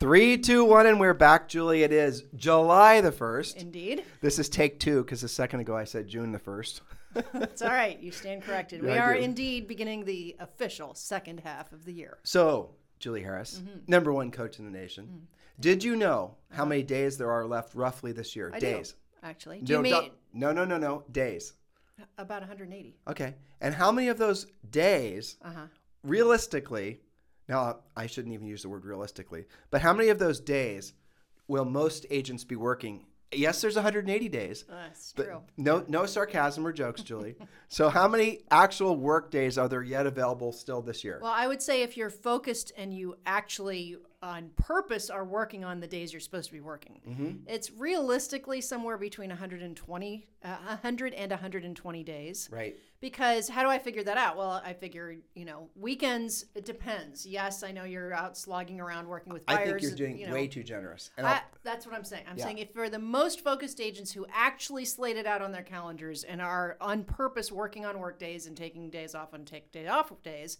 Three, two, one, and we're back, Julie. It is July the 1st. Indeed. This is take two, because a second ago I said June the 1st. It's all right. You stand corrected. Yeah, we are indeed beginning the official second half of the year. So, Julie Harris, #1 coach in the nation. Did you know how many days there are left roughly this year? Days, actually. Days. About 180. Okay. And how many of those days, realistically... Now, I shouldn't even use the word realistically, but how many of those days will most agents be working? Yes, there's 180 days. That's true. No sarcasm or jokes, Julie. So how many actual work days are there yet available still this year? Well, I would say if you're focused and you actually on purpose are working on the days you're supposed to be working, it's realistically somewhere between 100 and 120 days. Right. Because how do I figure that out? Well, I figure, weekends, it depends. Yes, I know you're out slogging around working with buyers. I think you're doing way too generous. And that's what I'm saying. I'm saying if for the most focused agents who actually slate it out on their calendars and are on purpose working on work days and taking days off and take day off days,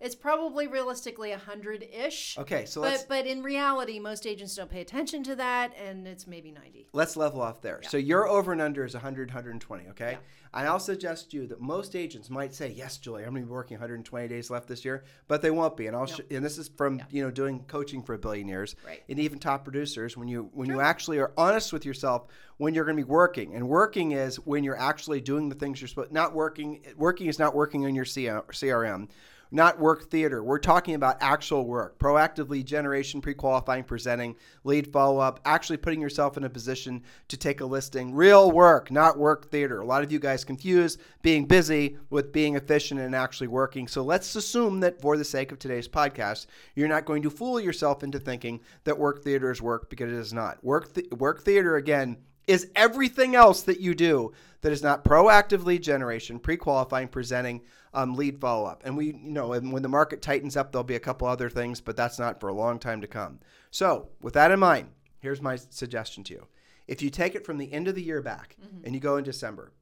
it's probably realistically 100-ish. Okay, so but in reality, most agents don't pay attention to that, and it's maybe 90. Let's level off there. Yeah. So your over and under is 100, 120, okay? Yeah. And I'll suggest to you that most agents might say, yes, Julie, I'm going to be working 120 days left this year, but they won't be. And and this is from doing coaching for $1 billion right. and even top producers, when you actually are honest with yourself when you're going to be working. And working is when you're actually doing the things you're supposed to. Not working. Working is not working on your CRM. Not work theater. We're talking about actual work, proactive lead generation, pre-qualifying, presenting, lead follow-up, actually putting yourself in a position to take a listing. Real work, not work theater. A lot of you guys confuse being busy with being efficient and actually working. So let's assume that for the sake of today's podcast, you're not going to fool yourself into thinking that work theater is work, because it is not. Work theater, again, is everything else that you do that is not proactive lead generation, pre-qualifying, presenting, lead follow-up. And and when the market tightens up, there'll be a couple other things, but that's not for a long time to come. So with that in mind, here's my suggestion to you. If you take it from the end of the year back and you go in December,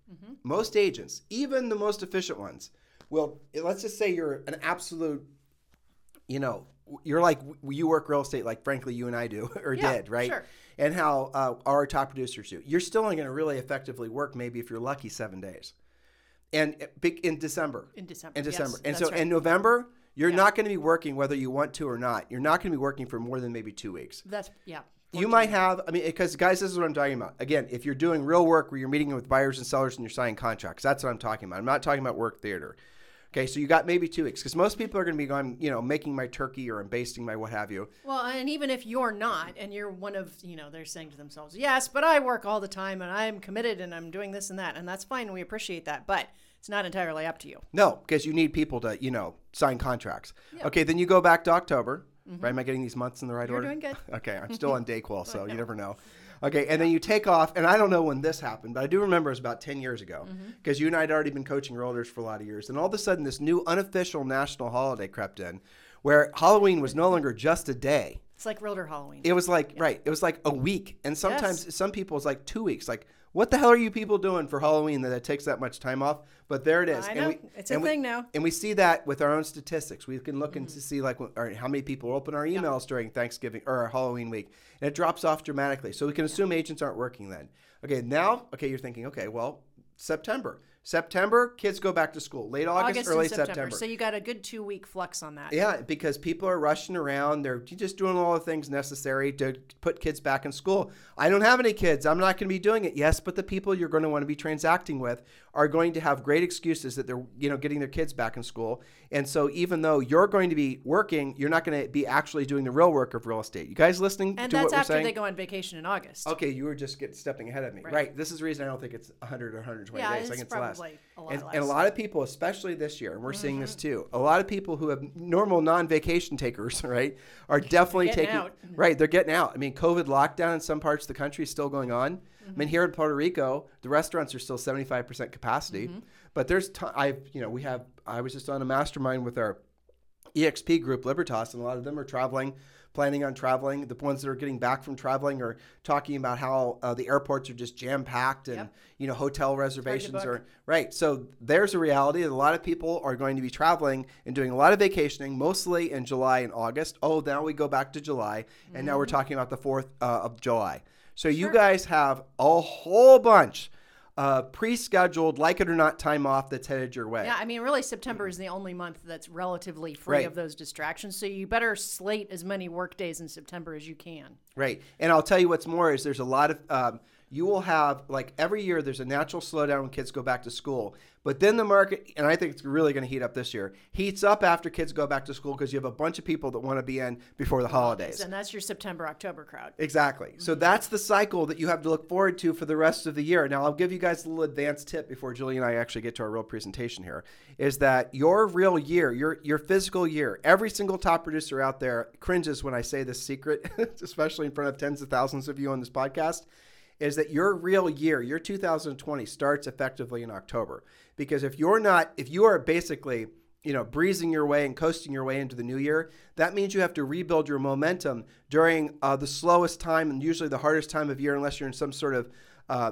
most agents, even the most efficient ones, will, let's just say you're an absolute, you work real estate like, frankly, you and I do, or did, right? Sure. And how our top producers do. You're still only going to really effectively work, maybe if you're lucky, 7 days. And in December. Yes, and so in November, you're not going to be working whether you want to or not. You're not going to be working for more than maybe 2 weeks. You might have, because guys, this is what I'm talking about. Again, if you're doing real work where you're meeting with buyers and sellers and you're signing contracts, that's what I'm talking about. I'm not talking about work theater. Okay, so you got maybe 2 weeks, because most people are going to be going, making my turkey or I'm basting my what have you. Well, and even if you're not, and you're one of, they're saying to themselves, yes, but I work all the time and I'm committed and I'm doing this and that's fine. We appreciate that, but it's not entirely up to you. No, because you need people to, sign contracts. Yeah. Okay, then you go back to October, right? Am I getting these months in the right order? You're doing good. Okay, I'm still on DayQuil, so you never know. Okay, and then you take off, and I don't know when this happened, but I do remember it was about 10 years ago, because you and I had already been coaching realtors for a lot of years, and all of a sudden this new unofficial national holiday crept in, where Halloween was no longer just a day. It's like realtor Halloween. It was like, right, it was like a week, and sometimes some people it's like 2 weeks, like, what the hell are you people doing for Halloween that it takes that much time off? But there it is. I know. It's a thing now. And we see that with our own statistics. We can look into see how many people open our emails during Thanksgiving or Halloween week. And it drops off dramatically. So we can assume agents aren't working then. Okay, now, you're thinking, September. September, kids go back to school. Late August early September. So you got a good 2 week flux on that. Yeah, because people are rushing around. They're just doing all the things necessary to put kids back in school. I don't have any kids. I'm not going to be doing it. Yes, but the people you're going to want to be transacting with are going to have great excuses that they're, getting their kids back in school. And so even though you're going to be working, you're not going to be actually doing the real work of real estate. You guys listening to what we're saying? And that's after they go on vacation in August. Okay, you were just stepping ahead of me. Right. This is the reason I don't think it's 100 or 120 days. I think it's less. less. A lot less. And a lot of people, especially this year, and we're seeing this too, a lot of people who have normal non-vacation takers, right, are definitely taking out. Right, they're getting out. I mean, COVID lockdown in some parts of the country is still going on. I mean, here in Puerto Rico, the restaurants are still 75% capacity, but there's I was just on a mastermind with our EXP group, Libertas, and a lot of them are traveling, planning on traveling. The ones that are getting back from traveling are talking about how the airports are just jam-packed and, hotel reservations are, right. So there's a reality that a lot of people are going to be traveling and doing a lot of vacationing, mostly in July and August. Oh, now we go back to July, and now we're talking about the 4th of July. So you guys have a whole bunch of pre-scheduled, like it or not, time off that's headed your way. Yeah, I mean, really, September is the only month that's relatively free of those distractions. So you better slate as many work days in September as you can. Right. And I'll tell you what's more is there's a lot of you will have, like every year, there's a natural slowdown when kids go back to school. But then the market, and I think it's really going to heat up this year, heats up after kids go back to school because you have a bunch of people that want to be in before the holidays. And that's your September, October crowd. Exactly. So that's the cycle that you have to look forward to for the rest of the year. Now, I'll give you guys a little advanced tip before Julie and I actually get to our real presentation here, is that your real year, your physical year, every single top producer out there cringes when I say this secret, especially in front of tens of thousands of you on this podcast, is that your real year, your 2020, starts effectively in October. Because if you are basically, breezing your way and coasting your way into the new year, that means you have to rebuild your momentum during the slowest time and usually the hardest time of year, unless you're in some sort of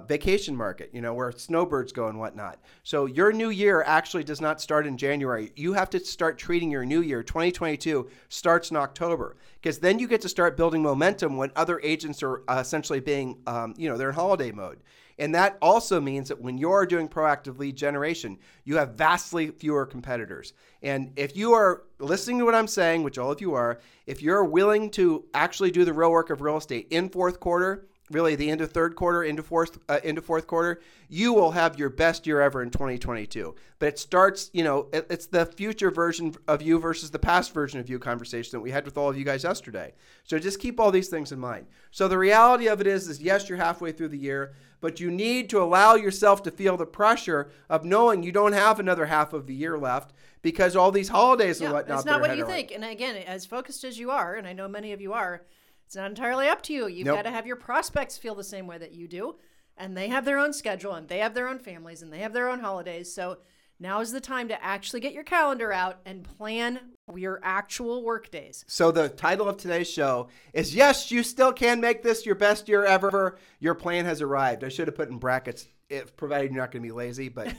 vacation market, where snowbirds go and whatnot. So your new year actually does not start in January. You have to start treating your new year, 2022, starts in October, because then you get to start building momentum when other agents are essentially being, they're in holiday mode. And that also means that when you're doing proactive lead generation, you have vastly fewer competitors. And if you are listening to what I'm saying, which all of you are, if you're willing to actually do the real work of real estate in fourth quarter, really the end of third quarter, into fourth quarter, you will have your best year ever in 2022. But it starts, it's the future version of you versus the past version of you conversation that we had with all of you guys yesterday. So just keep all these things in mind. So the reality of it is yes, you're halfway through the year, but you need to allow yourself to feel the pressure of knowing you don't have another half of the year left because all these holidays and whatnot. It's not what you think. And again, as focused as you are, and I know many of you are, it's not entirely up to you. You've got to have your prospects feel the same way that you do. And they have their own schedule and they have their own families and they have their own holidays. So now is the time to actually get your calendar out and plan your actual work days. So the title of today's show is, yes, you still can make this your best year ever. Your plan has arrived. I should have put in brackets, provided you're not going to be lazy, but...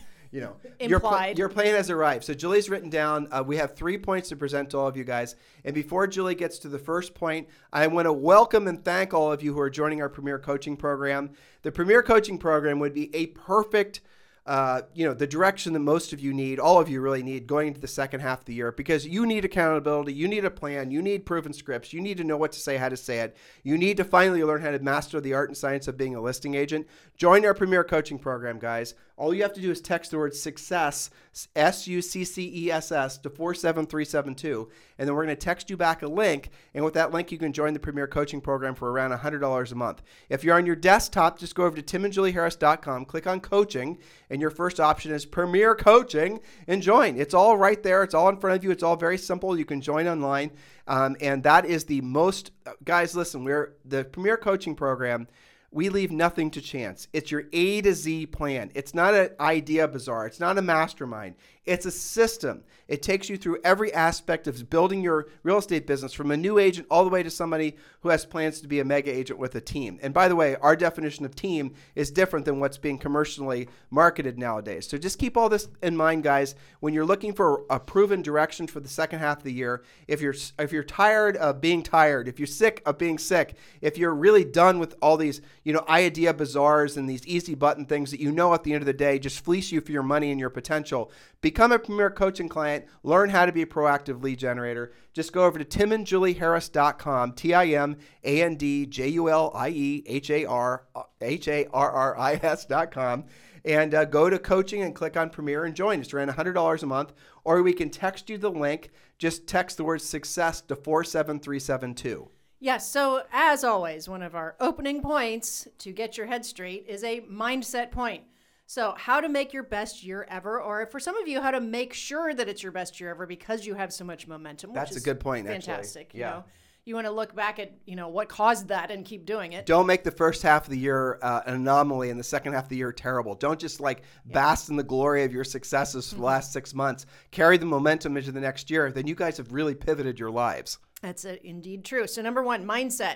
your plan has arrived. So Julie's written down, we have 3 points to present to all of you guys. And before Julie gets to the first point, I want to welcome and thank all of you who are joining our Premier Coaching Program. The Premier Coaching Program would be a perfect, the direction that most of you need, all of you really need going into the second half of the year, because you need accountability, you need a plan, you need proven scripts, you need to know what to say, how to say it. You need to finally learn how to master the art and science of being a listing agent. Join our Premier Coaching Program, guys. All you have to do is text the word success, SUCCESS, to 47372, and then we're going to text you back a link, and with that link, you can join the Premier Coaching Program for around $100 a month. If you're on your desktop, just go over to timandjulieharris.com, click on Coaching, and your first option is Premier Coaching, and join. It's all right there. It's all in front of you. It's all very simple. You can join online, and that is the most – guys, listen, we're the Premier Coaching Program – we leave nothing to chance. It's your A to Z plan. It's not an idea bazaar. It's not a mastermind. It's a system. It takes you through every aspect of building your real estate business, from a new agent all the way to somebody who has plans to be a mega agent with a team. And by the way, our definition of team is different than what's being commercially marketed nowadays. So just keep all this in mind, guys, when you're looking for a proven direction for the second half of the year. If you're tired of being tired, if you're sick of being sick, if you're really done with all these, idea bazaars and these easy button things that at the end of the day just fleece you for your money and your potential, become a Premier Coaching client. Learn how to be a proactive lead generator. Just go over to timandjulieharris.com, timandjulieharris.com, and go to Coaching and click on Premier and join. It's around $100 a month, or we can text you the link. Just text the word success to 47372. Yes, so as always, one of our opening points to get your head straight is a mindset point. So how to make your best year ever, or for some of you, how to make sure that it's your best year ever because you have so much momentum. That's a good point, fantastic, actually. Fantastic. Yeah. You know? You want to look back at, you know, what caused that and keep doing it. Don't make the first half of the year an anomaly and the second half of the year terrible. Don't just bask in the glory of your successes for the last 6 months. Carry the momentum into the next year. Then you guys have really pivoted your lives. That's indeed true. So number one, mindset.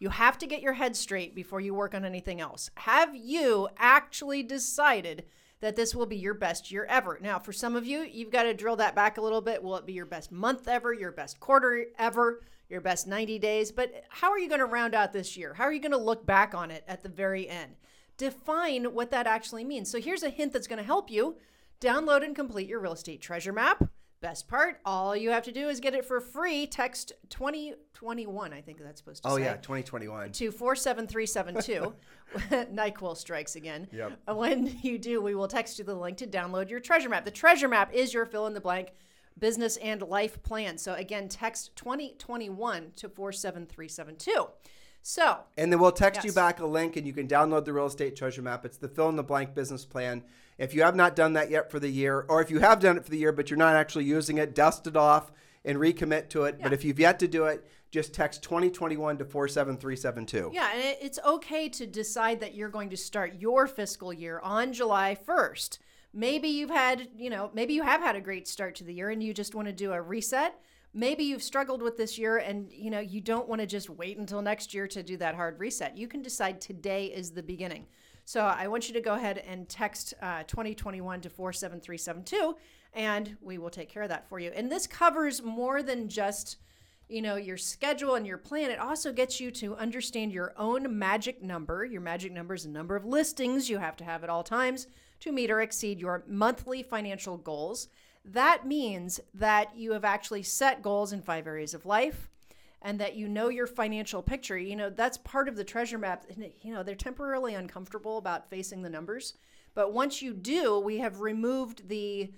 You have to get your head straight before you work on anything else. Have you actually decided that this will be your best year ever? Now, for some of you, you've got to drill that back a little bit. Will it be your best month ever, your best quarter ever, your best 90 days? But how are you going to round out this year? How are you going to look back on it at the very end? Define what that actually means. So here's a hint that's going to help you. Download and complete your real estate treasure map. Best part, all you have to do is get it for free. Text 2021, I think that's supposed to say. Oh, yeah, 2021. To 47372. NyQuil strikes again. Yep. When you do, we will text you the link to download your treasure map. The treasure map is your fill-in-the-blank business and life plan. So, again, text 2021 to 47372. So, and then we'll text you back a link and you can download the real estate treasure map. It's the fill-in-the-blank business plan. If you have not done that yet for the year, or if you have done it for the year but you're not actually using it, dust it off and recommit to it. Yeah. But if you've yet to do it, just text 2021 to 47372. Yeah, and it's okay to decide that you're going to start your fiscal year on July 1st. Maybe you have had a great start to the year and you just want to do a reset. Maybe you've struggled with this year and, you know, you don't want to just wait until next year to do that hard reset. You can decide today is the beginning. So I want you to go ahead and text 2021 to 47372, and we will take care of that for you. And this covers more than just, you know, your schedule and your plan. It also gets you to understand your own magic number. Your magic number is the number of listings you have to have at all times to meet or exceed your monthly financial goals. That means that you have actually set goals in 5 areas of life and that you know your financial picture. You know, that's part of the treasure map. You know, they're temporarily uncomfortable about facing the numbers. But once you do, we have removed the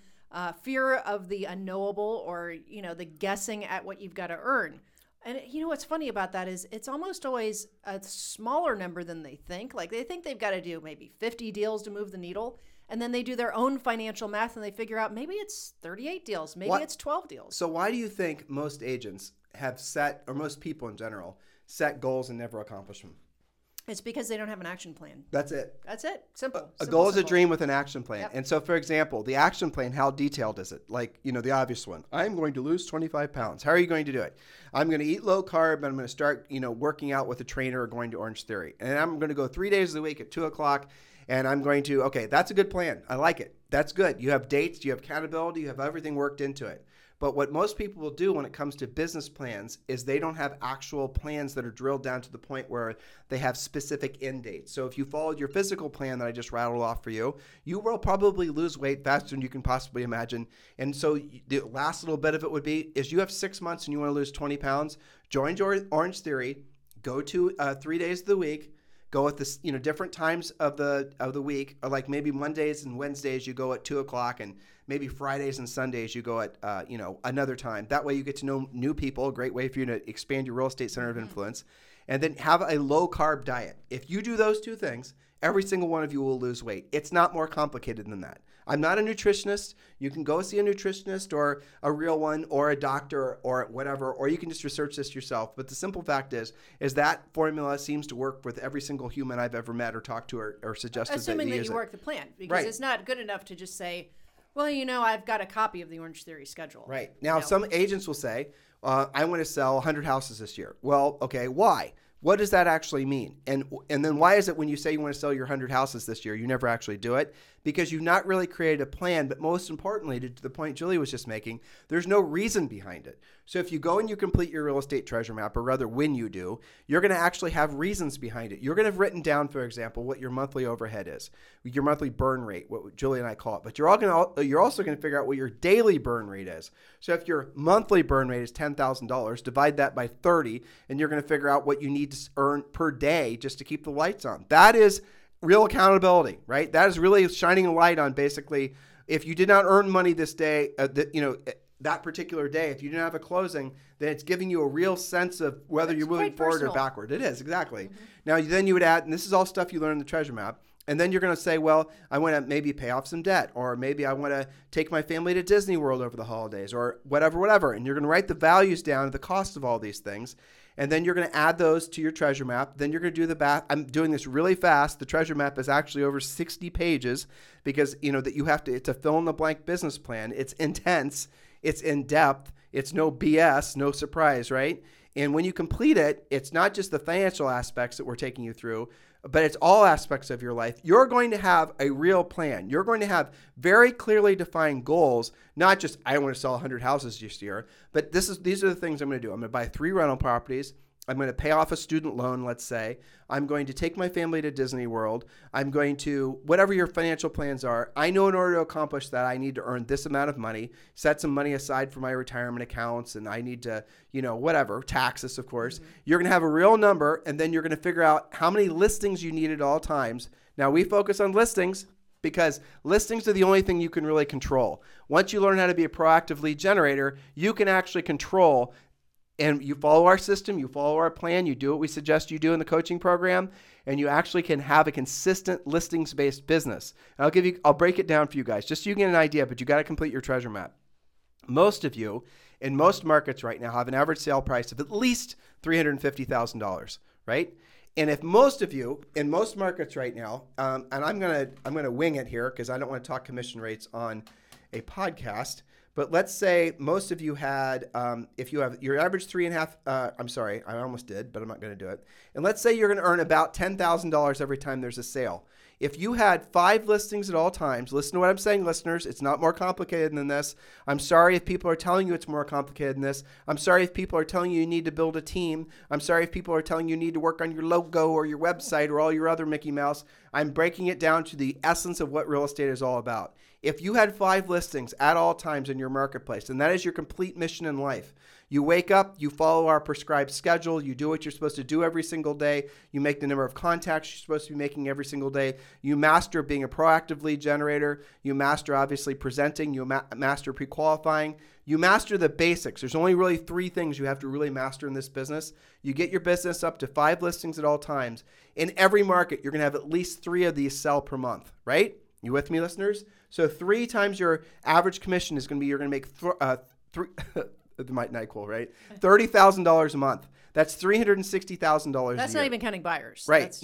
fear of the unknowable or, you know, the guessing at what you've got to earn. And you know what's funny about that is it's almost always a smaller number than they think. Like they think they've got to do maybe 50 deals to move the needle. And then they do their own financial math and they figure out maybe it's 38 deals, maybe it's 12 deals. So why do you think most agents have set, or most people in general, set goals and never accomplish them? It's because they don't have an action plan. That's it. Simple. A goal is a dream with an action plan. Yep. And so, for example, the action plan, how detailed is it? Like, you know, the obvious one. I'm going to lose 25 pounds. How are you going to do it? I'm going to eat low carb and I'm going to start, you know, working out with a trainer or going to Orange Theory. And I'm going to go 3 days a week at 2:00. And I'm going to, okay, that's a good plan. I like it. That's good. You have dates, you have accountability, you have everything worked into it. But what most people will do when it comes to business plans is they don't have actual plans that are drilled down to the point where they have specific end dates. So if you followed your physical plan that I just rattled off for you, you will probably lose weight faster than you can possibly imagine. And so the last little bit of it would be, is you have 6 months and you want to lose 20 pounds, join Orange Theory, go to 3 days of the week, go at this, you know, different times of the week, or like maybe Mondays and Wednesdays you go at 2:00, and maybe Fridays and Sundays you go at you know, another time. That way you get to know new people. A great way for you to expand your real estate center of influence, and then have a low carb diet. If you do those two things, every single one of you will lose weight. It's not more complicated than that. I'm not a nutritionist. You can go see a nutritionist or a real one or a doctor or whatever, or you can just research this yourself. But the simple fact is that formula seems to work with every single human I've ever met or talked to or suggested. Assuming that you work the plan, because it's not good enough to just say, well, you know, I've got a copy of the Orange Theory schedule. Right. Now, some agents will say, I want to sell 100 houses this year. Well, okay, why? What does that actually mean? And then why is it when you say you want to sell your 100 houses this year, you never actually do it? Because you've not really created a plan, but most importantly, to the point Julie was just making, there's no reason behind it. So if you go and you complete your real estate treasure map, or rather when you do, you're going to actually have reasons behind it. You're going to have written down, for example, what your monthly overhead is, your monthly burn rate, what Julie and I call it. But you're also going to figure out what your daily burn rate is. So if your monthly burn rate is $10,000, divide that by 30, and you're going to figure out what you need to earn per day just to keep the lights on. That is real accountability, right? That is really shining a light on basically, if you did not earn money this day, that particular day, if you didn't have a closing, then it's giving you a real sense of whether you're moving forward or backward. It is, exactly. Mm-hmm. Now, then you would add, and this is all stuff you learn in the treasure map, And then you're going to say, well, I want to maybe pay off some debt, or maybe I want to take my family to Disney World over the holidays, or whatever, whatever. And you're going to write the values down, the cost of all these things. And then you're going to add those to your treasure map. Then you're going to do the back. I'm doing this really fast. The treasure map is actually over 60 pages because, you know, that you have to, it's a fill in the blank business plan. It's intense. It's in depth. It's no BS, no surprise, right? And when you complete it, it's not just the financial aspects that we're taking you through, but it's all aspects of your life. You're going to have a real plan. You're going to have very clearly defined goals, not just, I want to sell 100 houses this year, but these are the things I'm going to do. I'm going to buy 3 rental properties. I'm going to pay off a student loan, let's say. I'm going to take my family to Disney World. I'm going to, whatever your financial plans are, I know in order to accomplish that, I need to earn this amount of money, set some money aside for my retirement accounts, and I need to, you know, whatever, taxes, of course. Mm-hmm. You're going to have a real number, and then you're going to figure out how many listings you need at all times. Now, we focus on listings because listings are the only thing you can really control. Once you learn how to be a proactive lead generator, you can actually control. And you follow our system, you follow our plan, you do what we suggest you do in the coaching program, and you actually can have a consistent listings-based business. And I'll break it down for you guys, just so you get an idea, but you got to complete your treasure map. Most of you in most markets right now have an average sale price of at least $350,000, right? And if most of you in most markets right now, and I'm gonna wing it here because I don't want to talk commission rates on a podcast. But let's say most of you had, if you have your average I almost did, but I'm not going to do it. And let's say you're going to earn about $10,000 every time there's a sale. If you had 5 listings at all times, listen to what I'm saying, listeners. It's not more complicated than this. I'm sorry if people are telling you it's more complicated than this. I'm sorry if people are telling you need to build a team. I'm sorry if people are telling you need to work on your logo or your website or all your other Mickey Mouse. I'm breaking it down to the essence of what real estate is all about. If you had 5 listings at all times in your marketplace, and that is your complete mission in life, you wake up, you follow our prescribed schedule, you do what you're supposed to do every single day, you make the number of contacts you're supposed to be making every single day, you master being a proactive lead generator, you master obviously presenting, you master pre-qualifying, you master the basics. There's only really 3 things you have to really master in this business. You get your business up to 5 listings at all times. In every market, you're going to have at least 3 of these sell per month, right? You with me, listeners? So 3 times your average commission is going to be, you're going to make NyQuil, right? $30,000 a month. That's $360,000. That's not even counting buyers. Right.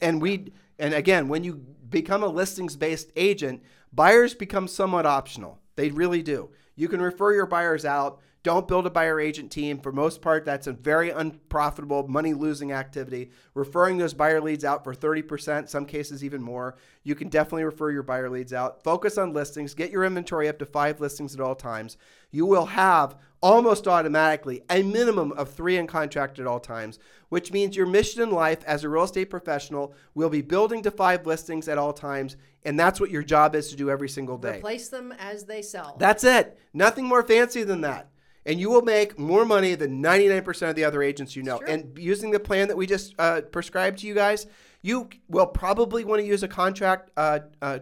And again, when you become a listings-based agent, buyers become somewhat optional. They really do. You can refer your buyers out. Don't build a buyer agent team. For most part, that's a very unprofitable, money-losing activity. Referring those buyer leads out for 30%, some cases even more. You can definitely refer your buyer leads out. Focus on listings. Get your inventory up to 5 listings at all times. You will have almost automatically a minimum of 3 in contract at all times, which means your mission in life as a real estate professional will be building to 5 listings at all times, and that's what your job is to do every single day. Replace them as they sell. That's it. Nothing more fancy than that. And you will make more money than 99% of the other agents you know. Sure. And using the plan that we just prescribed to you guys, you will probably want to use a contract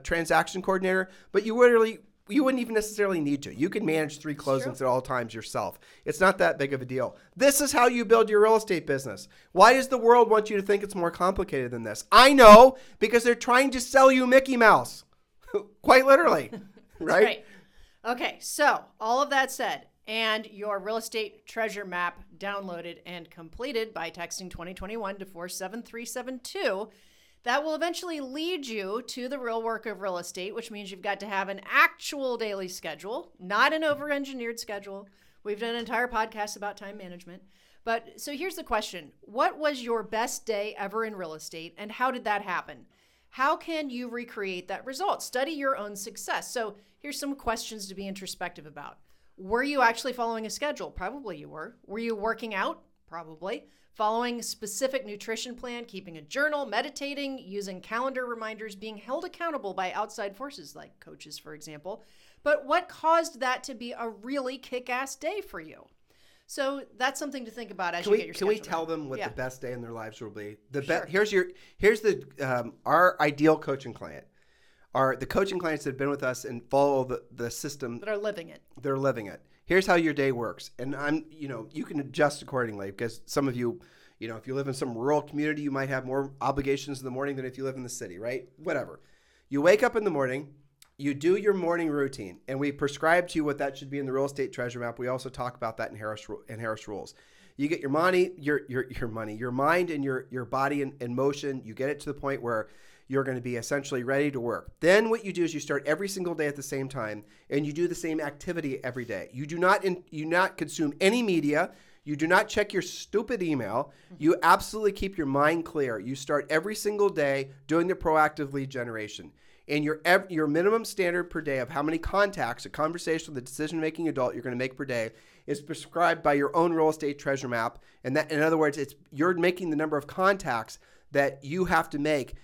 transaction coordinator, but you wouldn't even necessarily need to. You can manage 3 closings at all times yourself. It's not that big of a deal. This is how you build your real estate business. Why does the world want you to think it's more complicated than this? I know, because they're trying to sell you Mickey Mouse. Quite literally, right? Right? Okay, so all of that said, and your real estate treasure map downloaded and completed by texting 2021 to 47372. That will eventually lead you to the real work of real estate, which means you've got to have an actual daily schedule, not an over-engineered schedule. We've done an entire podcast about time management. But so here's the question. What was your best day ever in real estate, and how did that happen? How can you recreate that result? Study your own success. So here's some questions to be introspective about. Were you actually following a schedule? Probably you were. Were you working out? Probably. Following a specific nutrition plan, keeping a journal, meditating, using calendar reminders, being held accountable by outside forces like coaches, for example. But what caused that to be a really kick-ass day for you? So that's something to think about as you get your schedule. Can we tell them what the best day in their lives will be? Our ideal coaching client. Are the coaching clients that have been with us and follow the system. That are living it. They're living it. Here's how your day works. And you can adjust accordingly because some of you, You know, if you live in some rural community, you might have more obligations in the morning than if you live in the city, right? Whatever. You wake up in the morning, you do your morning routine, and we prescribe to you what that should be in the Real Estate Treasure Map. We also talk about that in Harris Rules. You get your money, your mind and your body in motion. You get it to the point where you're going to be essentially ready to work. Then what you do is you start every single day at the same time, and you do the same activity every day. You do not consume any media. You do not check your stupid email. You absolutely keep your mind clear. You start every single day doing the proactive lead generation. And your minimum standard per day of how many contacts, a conversation with a decision-making adult you're going to make per day is prescribed by your own Real Estate Treasure Map. And that, in other words, it's you're making the number of contacts that you have to make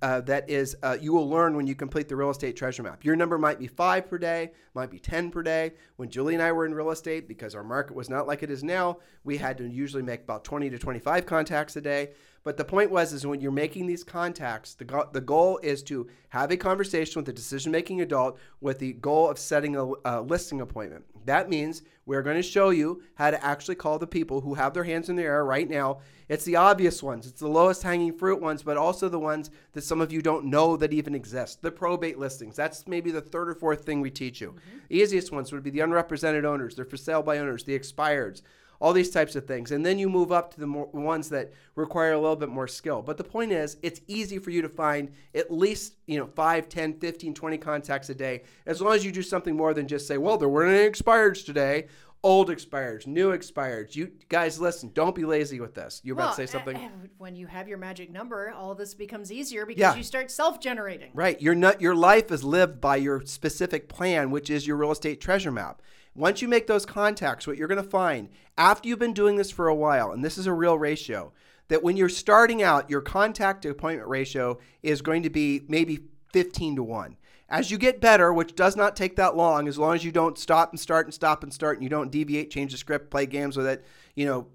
that you will learn when you complete the Real Estate Treasure Map. Your number might be 5 per day, might be 10 per day. When Julie and I were in real estate, because our market was not like it is now, we had to usually make about 20 to 25 contacts a day. But the point was when you're making these contacts, the goal is to have a conversation with a decision-making adult with the goal of setting a listing appointment. That means we're going to show you how to actually call the people who have their hands in the air right now. It's the obvious ones. It's the lowest hanging fruit ones, but also the ones that some of you don't know that even exist. The probate listings. That's maybe the third or fourth thing we teach you. Mm-hmm. The easiest ones would be the unrepresented owners, the for sale by owners, the expireds. All these types of things. And then you move up to the ones that require a little bit more skill. But the point is, it's easy for you to find at least 5, 10, 15, 20 contacts a day, as long as you do something more than just say, well, there weren't any expireds today. Old expireds, new expireds. You guys, listen, don't be lazy with this. You were about to say something. When you have your magic number, all this becomes easier because you start self-generating. Right. Your life is lived by your specific plan, which is your Real Estate Treasure Map. Once you make those contacts, what you're going to find after you've been doing this for a while, and this is a real ratio, that when you're starting out, your contact to appointment ratio is going to be maybe 15-1. As you get better, which does not take that long as you don't stop and start and stop and start and you don't deviate, change the script, play games with it,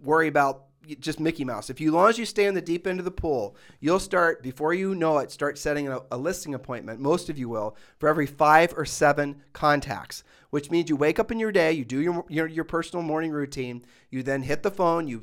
worry about just Mickey Mouse. As long as you stay in the deep end of the pool, you'll start, before you know it, start setting a listing appointment, most of you will, for every 5 or 7 contacts, which means you wake up in your day, you do your personal morning routine, you then hit the phone, you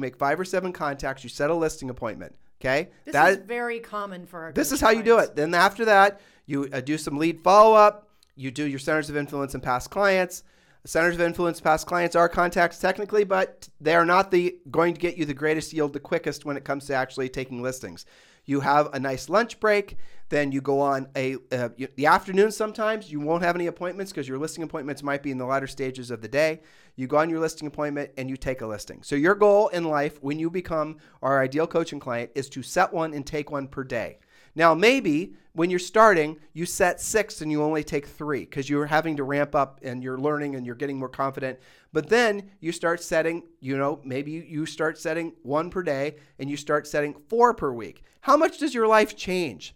make 5 or 7 contacts, you set a listing appointment, okay? This is very common for our This is how clients. You do it. Then after that, you do some lead follow-up, you do your centers of influence and past clients. Centers of influence, past clients are contacts technically, but they are not going to get you the greatest yield the quickest when it comes to actually taking listings. You have a nice lunch break, then you go on the afternoon sometimes. You won't have any appointments because your listing appointments might be in the latter stages of the day. You go on your listing appointment and you take a listing. So your goal in life when you become our ideal coaching client is to set one and take one per day. Now, maybe when you're starting, you set 6 and you only take 3 because you're having to ramp up and you're learning and you're getting more confident. But then you start setting, maybe you start setting 1 per day and you start setting 4 per week. How much does your life change?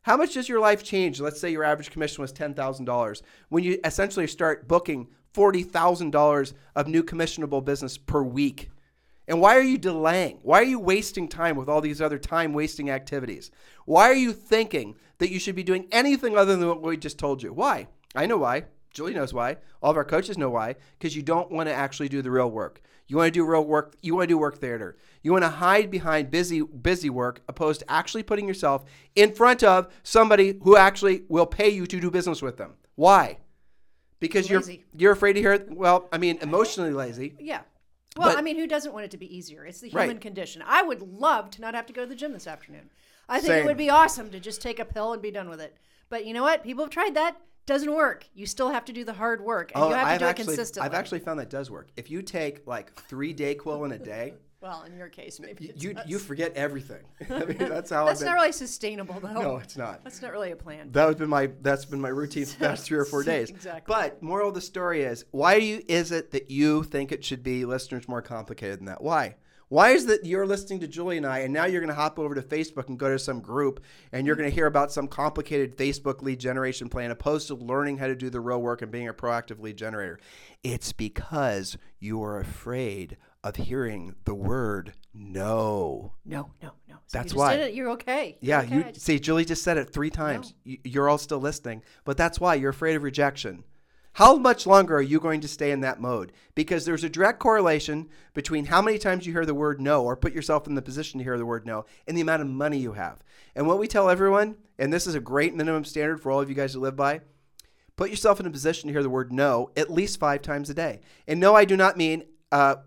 How much does your life change? Let's say your average commission was $10,000 when you essentially start booking $40,000 of new commissionable business per week. And why are you delaying? Why are you wasting time with all these other time-wasting activities? Why are you thinking that you should be doing anything other than what we just told you? Why? I know why. Julie knows why. All of our coaches know why. Because you don't want to actually do the real work. You want to do real work. You want to do work theater. You want to hide behind busy work opposed to actually putting yourself in front of somebody who actually will pay you to do business with them. Why? Because you're afraid to hear it. Well, I mean, emotionally lazy. Yeah. Well, who doesn't want it to be easier? It's the human condition. I would love to not have to go to the gym this afternoon. I think it would be awesome to just take a pill and be done with it. But you know what? People have tried that. Doesn't work. You still have to do the hard work, and you have to do it consistently. I've actually found that does work. If you take 3 DayQuil in a day. Well, in your case, maybe you forget everything. I mean, that's how. That's not really sustainable, though. No, it's not. That's not really a plan. That's been my routine for the past 3 or 4 days. Exactly. But moral of the story is, is it that you think it should be, listeners, more complicated than that? Why? Why is that you're listening to Julie and I, and now you're going to hop over to Facebook and go to some group, and you're going to hear about some complicated Facebook lead generation plan opposed to learning how to do the real work and being a proactive lead generator? It's because you are afraid of hearing the word no. No. So that's why. You just did it. You're okay. Julie just said it 3 times. No. You're all still listening, but that's why you're afraid of rejection. How much longer are you going to stay in that mode? Because there's a direct correlation between how many times you hear the word no or put yourself in the position to hear the word no and the amount of money you have. And what we tell everyone, and this is a great minimum standard for all of you guys to live by, put yourself in a position to hear the word no at least 5 times a day. And no, I do not mean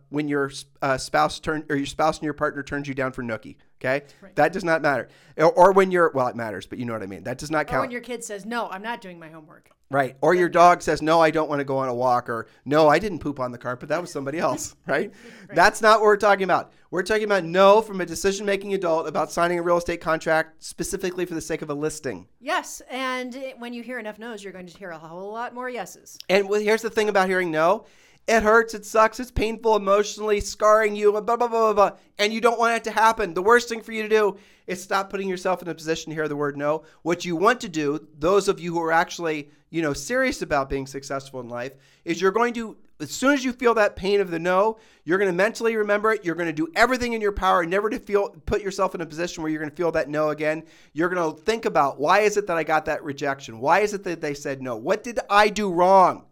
when your spouse and your partner turns you down for nookie. Okay, right. That does not matter. Or when you're, well, it matters, but you know what I mean. That does not count. Or when your kid says, no, I'm not doing my homework. Right. Or your dog says, no, I don't want to go on a walk. Or no, I didn't poop on the carpet. That was somebody else. Right? Right. That's not what we're talking about. We're talking about no from a decision-making adult about signing a real estate contract specifically for the sake of a listing. Yes. And when you hear enough no's, you're going to hear a whole lot more yeses. And here's the thing about hearing no. It hurts, it sucks, it's painful emotionally, scarring you, blah, blah, blah, blah, blah. And you don't want it to happen. The worst thing for you to do is stop putting yourself in a position to hear the word no. What you want to do, those of you who are actually, you know, serious about being successful in life, is you're going to, as soon as you feel that pain of the no, you're going to mentally remember it. You're going to do everything in your power never to put yourself in a position where you're going to feel that no again. You're going to think about, why is it that I got that rejection? Why is it that they said no? What did I do wrong?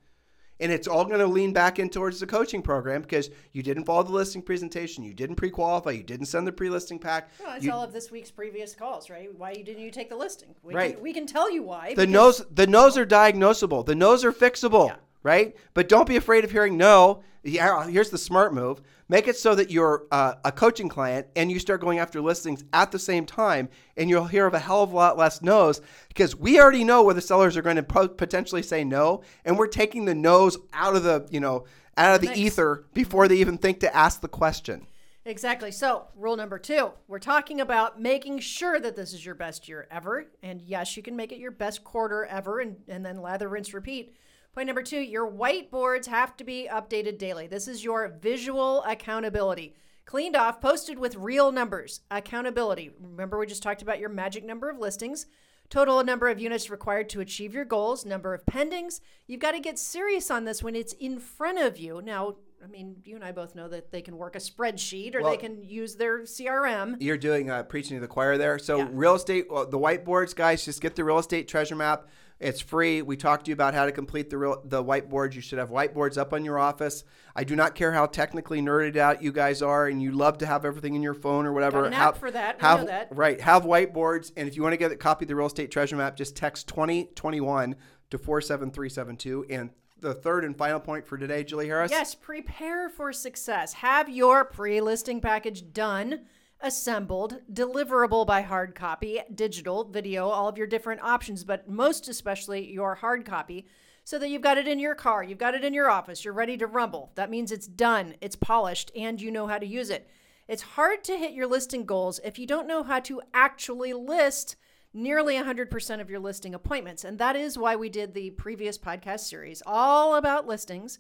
And it's all going to lean back in towards the coaching program because you didn't follow the listing presentation. You didn't pre-qualify. You didn't send the pre-listing pack. Well, that's all of this week's previous calls, right? Why didn't you take the listing? We can tell you why. The no's are diagnosable. The no's are fixable, yeah. Right? But don't be afraid of hearing no. Yeah, here's the smart move. Make it so that you're a coaching client and you start going after listings at the same time, and you'll hear of a hell of a lot less no's because we already know where the sellers are going to potentially say no, and we're taking the no's out of the ether before they even think to ask the question. Exactly. So rule number 2, we're talking about making sure that this is your best year ever, and yes, you can make it your best quarter ever, and then lather, rinse, repeat. Point number 2, your whiteboards have to be updated daily. This is your visual accountability. Cleaned off, posted with real numbers. Accountability. Remember, we just talked about your magic number of listings. Total number of units required to achieve your goals. Number of pendings. You've got to get serious on this when it's in front of you. Now, I mean, you and I both know that they can work a spreadsheet or they can use their CRM. You're doing preaching to the choir there. So yeah. Real estate, the whiteboards, guys, just get the Real Estate Treasure Map. It's free. We talked to you about how to complete the whiteboards. You should have whiteboards up on your office. I do not care how technically nerded out you guys are and you love to have everything in your phone or whatever. Got an app for that. I know that. Right. Have whiteboards. And if you want to get a copy of the Real Estate Treasure Map, just text 2021 to 47372. And the third and final point for today, Julie Harris. Yes, prepare for success. Have your pre-listing package done, assembled, deliverable by hard copy, digital, video, all of your different options, but most especially your hard copy, so that you've got it in your car, you've got it in your office, you're ready to rumble. That means it's done, it's polished, and you know how to use it. It's hard to hit your listing goals if you don't know how to actually list nearly 100% of your listing appointments. And that is why we did the previous podcast series all about listings.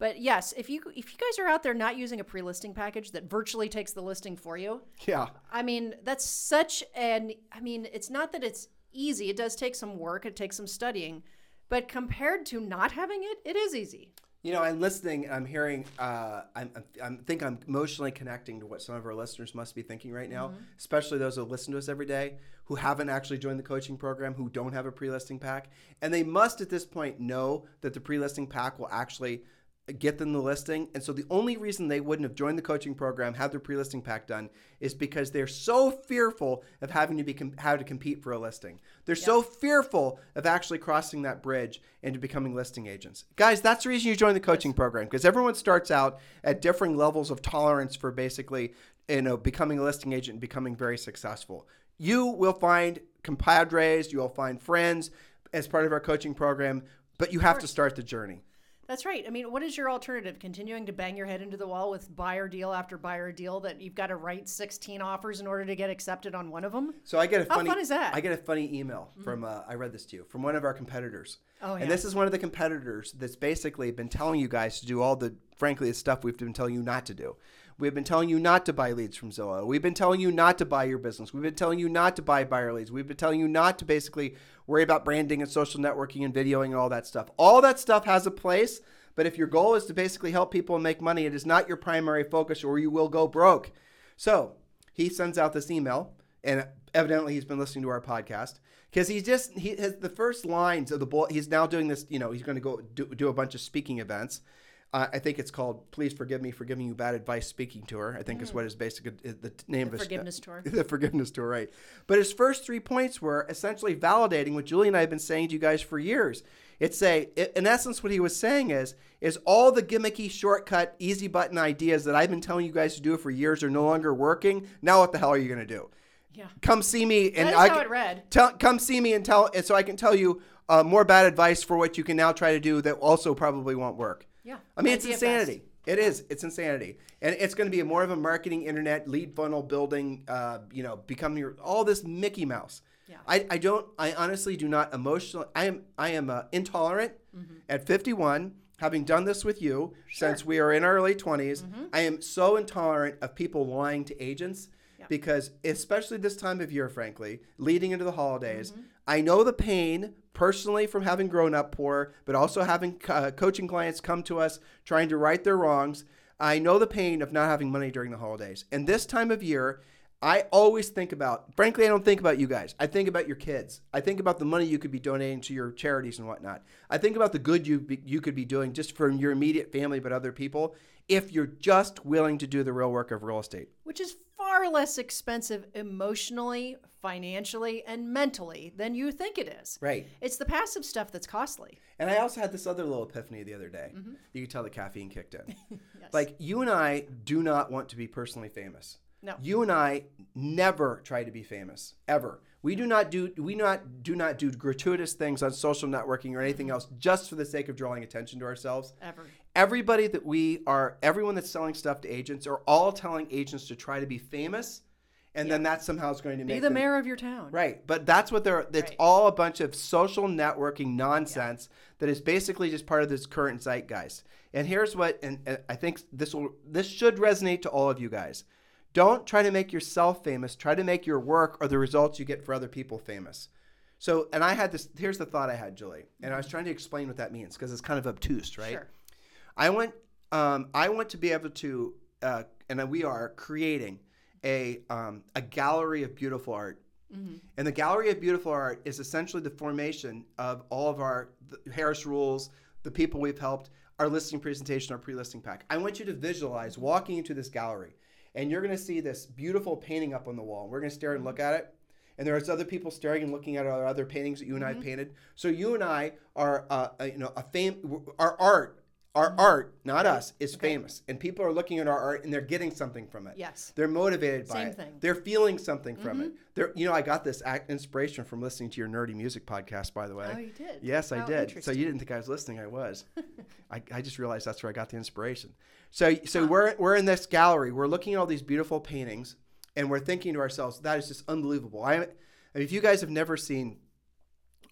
But yes, if you guys are out there not using a pre-listing package that virtually takes the listing for you, yeah, I mean, that's such an, I mean, it's not that it's easy. It does take some work. It takes some studying. But compared to not having it, it is easy. You know, I'm listening and I'm hearing, I think I'm emotionally connecting to what some of our listeners must be thinking right now, mm-hmm. especially those who listen to us every day, who haven't actually joined the coaching program, who don't have a pre-listing pack. And they must at this point know that the pre-listing pack will actually get them the listing. And so the only reason they wouldn't have joined the coaching program, had their pre-listing pack done, is because they're so fearful of having to how to compete for a listing. They're yep. so fearful of actually crossing that bridge into becoming listing agents. Guys, that's the reason you join the coaching program, because everyone starts out at differing levels of tolerance for basically, you know, becoming a listing agent and becoming very successful. You will find compadres, you'll find friends as part of our coaching program, but you have to start the journey. That's right. I mean, what is your alternative? Continuing to bang your head into the wall with buyer deal after buyer deal that you've got to write 16 offers in order to get accepted on one of them? So I get how fun is that? I get a funny email mm-hmm. from, I read this to you, from one of our competitors. Oh, yeah. And this is one of the competitors that's basically been telling you guys to do all the, frankly, the stuff we've been telling you not to do. We've been telling you not to buy leads from Zillow. We've been telling you not to buy your business. We've been telling you not to buy buyer leads. We've been telling you not to basically worry about branding and social networking and videoing and all that stuff. All that stuff has a place, but if your goal is to basically help people and make money, it is not your primary focus, or you will go broke. So he sends out this email. and evidently he's been listening to our podcast, because he has the first lines of the bullet. He's now doing this, he's going to go do a bunch of speaking events. I think it's called "Please Forgive Me for Giving You Bad Advice" speaking tour, I think is what his basic the name of his forgiveness tour. The forgiveness tour, right? But his first 3 points were essentially validating what Julie and I have been saying to you guys for years. In essence, what he was saying is all the gimmicky, shortcut, easy button ideas that I've been telling you guys to do for years are no longer working. Now, what the hell are you going to do? Yeah. Come see me, and that's how it read. Come see me and tell, so I can tell you more bad advice for what you can now try to do that also probably won't work. Yeah, I mean, it's insanity. It is. It's insanity. And it's going to be more of a marketing, internet, lead funnel building, becoming all this Mickey Mouse. Yeah. I honestly do not emotionally, I am intolerant at 51, having done this with you since we are in our early 20s. Mm-hmm. I am so intolerant of people lying to agents because especially this time of year, frankly, leading into the holidays, I know the pain personally from having grown up poor, but also having coaching clients come to us trying to right their wrongs. I know the pain of not having money during the holidays. And this time of year, I always think about, frankly, I don't think about you guys. I think about your kids. I think about the money you could be donating to your charities and whatnot. I think about the good you could be doing just for your immediate family, but other people, if you're just willing to do the real work of real estate. Which is far less expensive emotionally, financially, and mentally than you think it is. Right. It's the passive stuff that's costly. And I also had this other little epiphany the other day. Mm-hmm. You could tell the caffeine kicked in. Yes. Like, you and I do not want to be personally famous. No. You and I never try to be famous, ever. We do not do gratuitous things on social networking or anything else just for the sake of drawing attention to ourselves. Ever. Everyone that's selling stuff to agents are all telling agents to try to be famous, and then that somehow is going to be the mayor of your town. Right. But that's what it's all a bunch of social networking nonsense that is basically just part of this current zeitgeist. And here's what, and I think this should resonate to all of you guys. Don't try to make yourself famous. Try to make your work or the results you get for other people famous. So, and I had this, here's the thought I had, Julie, and I was trying to explain what that means because it's kind of obtuse, right? Sure. I want to be able to, and we are creating a gallery of beautiful art. Mm-hmm. And the gallery of beautiful art is essentially the formation of all of our Harris Rules, the people we've helped, our listing presentation, our pre-listing pack. I want you to visualize walking into this gallery. And you're going to see this beautiful painting up on the wall. We're going to stare and look at it. And there's other people staring and looking at our other paintings that you and I have painted. So you and I are, our art, not us, is famous. And people are looking at our art and they're getting something from it. Yes. They're motivated by it. They're feeling something from it. I got this inspiration from listening to your nerdy music podcast, by the way. Oh, you did? Yes, I did. So you didn't think I was listening. I was. I just realized that's where I got the inspiration. So we're in this gallery. We're looking at all these beautiful paintings and we're thinking to ourselves, that is just unbelievable. If you guys have never seen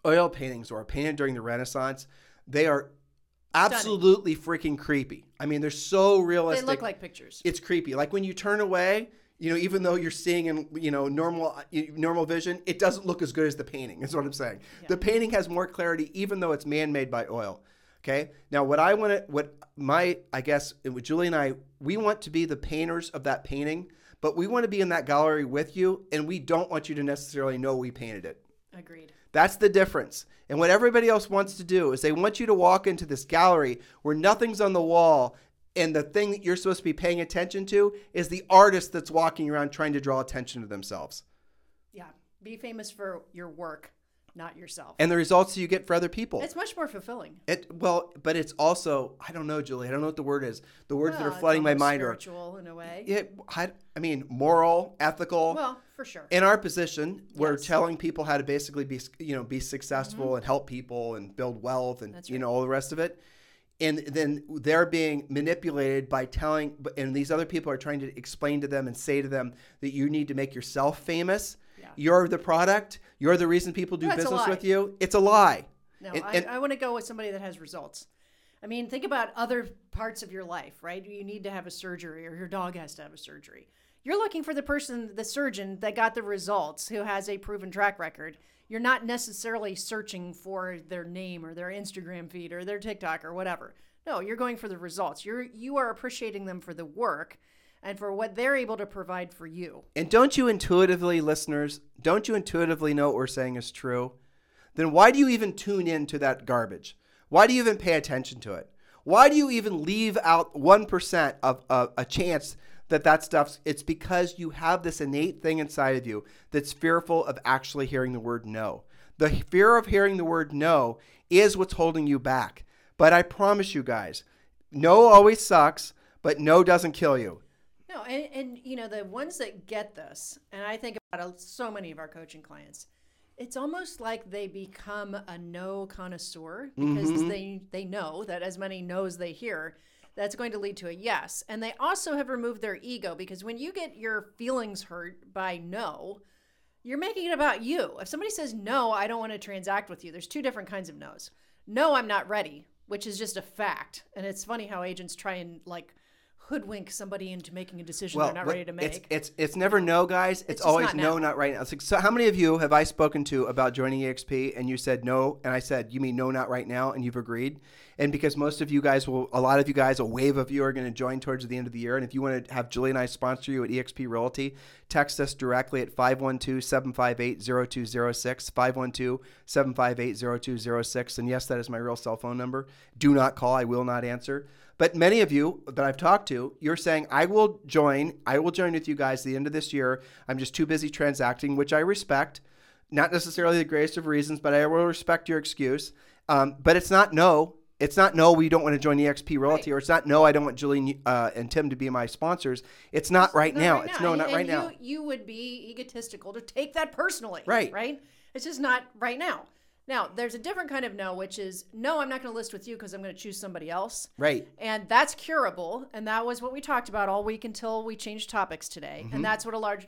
oil paintings or painted during the Renaissance, they are absolutely freaking creepy. I mean, they're so realistic. They look like pictures. It's creepy. Like when you turn away, even though you're seeing in normal vision, it doesn't look as good as the painting. Is what I'm saying. Yeah. The painting has more clarity, even though it's man-made by oil. Okay. Now, with Julie and I, we want to be the painters of that painting, but we want to be in that gallery with you, and we don't want you to necessarily know we painted it. Agreed. That's the difference. And what everybody else wants to do is they want you to walk into this gallery where nothing's on the wall, and the thing that you're supposed to be paying attention to is the artist that's walking around trying to draw attention to themselves. Yeah. Be famous for your work, not yourself. And the results you get for other people. It's much more fulfilling. But it's also, I don't know, Julie, I don't know what the word is. The words that are flooding my mind are spiritual in a way. Moral, ethical. Well, for sure. In our position, we're telling people how to basically be successful and help people and build wealth and all the rest of it. And then they're being manipulated by and these other people are trying to explain to them and say to them that you need to make yourself famous. Yeah. You're the product. You're the reason people do business with you. It's a lie. No, I want to go with somebody that has results. I mean, think about other parts of your life, right? You need to have a surgery or your dog has to have a surgery. You're looking for the surgeon that got the results, who has a proven track record. You're not necessarily searching for their name or their Instagram feed or their TikTok or whatever. No, you're going for the results. You are appreciating them for the work and for what they're able to provide for you. And don't you intuitively, listeners, don't you intuitively know what we're saying is true? Then why do you even tune in to that garbage? Why do you even pay attention to it? Why do you even leave out 1% of a chance that that stuff's, it's because you have this innate thing inside of you that's fearful of actually hearing the word no. The fear of hearing the word no is what's holding you back. But I promise you guys, no always sucks, but no doesn't kill you. No, and you know, the ones that get this, and I think about so many of our coaching clients, it's almost like they become a no connoisseur because they know that as many no's they hear, that's going to lead to a yes. And they also have removed their ego, because when you get your feelings hurt by no, you're making it about you. If somebody says, no, I don't want to transact with you, there's two different kinds of no's. No, I'm not ready, which is just a fact. And it's funny how agents try and like hoodwink somebody into making a decision they're not ready to make. It's never no, guys. It's always not no, not right now. It's like, so how many of you have I spoken to about joining EXP and you said no, and I said, you mean no, not right now, and you've agreed? And because most of you guys will, a lot of you guys, a wave of you are going to join towards the end of the year. And if you want to have Julie and I sponsor you at EXP Realty, text us directly at 512-758-0206, 512-758-0206. And yes, that is my real cell phone number. Do not call. I will not answer. But many of you that I've talked to, you're saying, I will join with you guys at the end of this year. I'm just too busy transacting, which I respect. Not necessarily the greatest of reasons, but I will respect your excuse. But it's not no. It's not no, we don't want to join EXP Realty, right. Or it's not no, I don't want Julie and Tim to be my sponsors. It's not right now. It's no, not right now. You would be egotistical to take that personally, right? It's just not right now. Now, there's a different kind of no, which is, no, I'm not going to list with you because I'm going to choose somebody else. Right. And that's curable. And that was what we talked about all week until we changed topics today. Mm-hmm. And that's what a large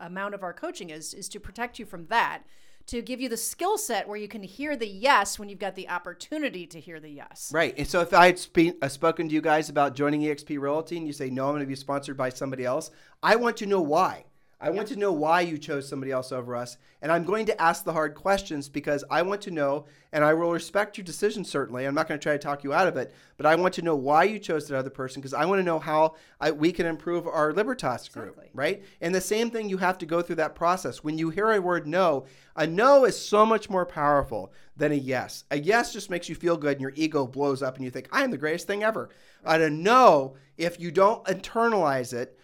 amount of our coaching is to protect you from that, to give you the skill set where you can hear the yes when you've got the opportunity to hear the yes. Right. And so if I had spoken to you guys about joining EXP Realty and you say, no, I'm going to be sponsored by somebody else, I want to know why. I want to know why you chose somebody else over us, and I'm going to ask the hard questions because I want to know, and I will respect your decision, certainly. I'm not going to try to talk you out of it, but I want to know why you chose that other person because I want to know how we can improve our Libertas group, right? And the same thing, you have to go through that process. When you hear a word no, a no is so much more powerful than a yes. A yes just makes you feel good and your ego blows up and you think, I am the greatest thing ever. At a no, if you don't internalize it,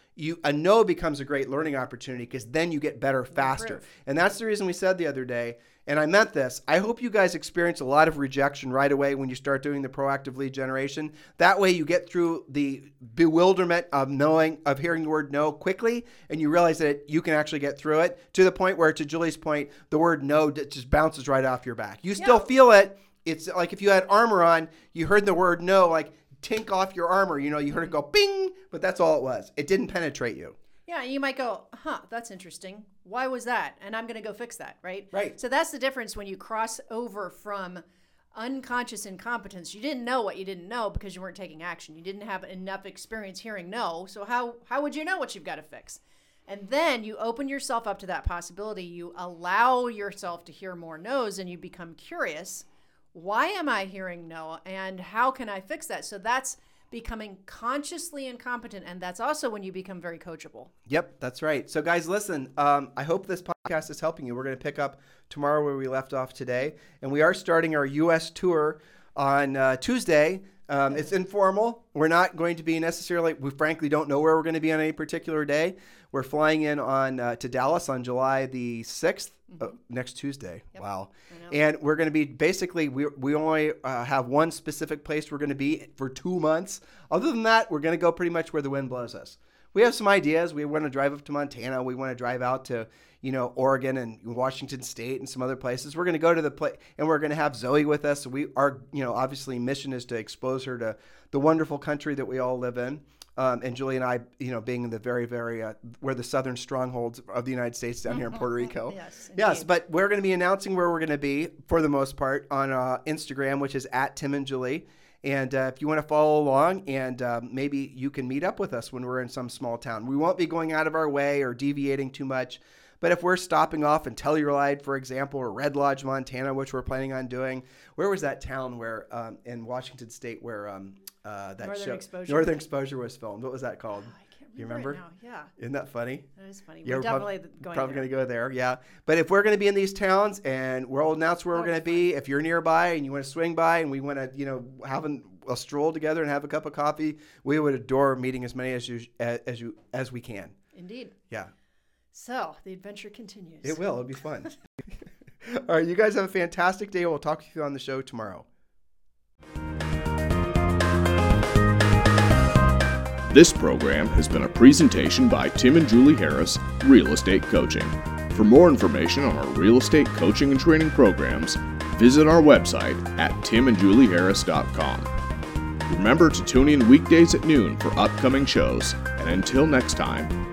a no becomes a great learning opportunity because then you get better faster. And that's the reason we said the other day, and I meant this, I hope you guys experience a lot of rejection right away when you start doing the proactive lead generation. That way you get through the bewilderment of hearing the word no quickly, and you realize that you can actually get through it to the point where, to Julie's point, the word no just bounces right off your back. You still feel it. It's like if you had armor on, you heard the word no, like tink off your armor, you know, you heard it go bing, but that's all it was. It didn't penetrate you. Yeah, you might go, that's interesting. Why was that? And I'm going to go fix that, right? Right. So that's the difference when you cross over from unconscious incompetence. You didn't know what you didn't know because you weren't taking action. You didn't have enough experience hearing no, so how would you know what you've got to fix? And then you open yourself up to that possibility. You allow yourself to hear more no's and you become curious. Why am I hearing no? And how can I fix that? So that's becoming consciously incompetent. And that's also when you become very coachable. Yep, that's right. So guys, listen, I hope this podcast is helping you. We're going to pick up tomorrow where we left off today. And we are starting our U.S. tour on Tuesday. It's informal. We're not going to be we frankly don't know where we're going to be on any particular day. We're flying in on to Dallas on July the 6th, next Tuesday. Yep. Wow. And we're going to be we only have one specific place we're going to be for 2 months. Other than that, we're going to go pretty much where the wind blows us. We have some ideas. We want to drive up to Montana. We want to drive out to, Oregon and Washington State and some other places. We're going to go to the place and we're going to have Zoe with us. Our obviously mission is to expose her to the wonderful country that we all live in. And Julie and I, being in the very, very, we're the southern strongholds of the United States down here in Puerto Rico. Yes, but we're going to be announcing where we're going to be for the most part on Instagram, which is @TimandJulie. And if you want to follow along and maybe you can meet up with us when we're in some small town. We won't be going out of our way or deviating too much. But if we're stopping off in Telluride, for example, or Red Lodge, Montana, which we're planning on doing, where was that town where in Washington State where that Northern Exposure was filmed? What was that called? Do you remember? Now, yeah. Isn't that funny? That is funny. We're definitely probably going to go there, yeah. But if we're going to be in these towns and we'll announce where we're going to be, if you're nearby and you want to swing by and we want to, you know, have a stroll together and have a cup of coffee, we would adore meeting as many as we can. Indeed. Yeah. So the adventure continues. It will. It'll be fun. All right. You guys have a fantastic day. We'll talk to you on the show tomorrow. This program has been a presentation by Tim and Julie Harris, Real Estate Coaching. For more information on our real estate coaching and training programs, visit our website at timandjulieharris.com. Remember to tune in weekdays at noon for upcoming shows. And until next time,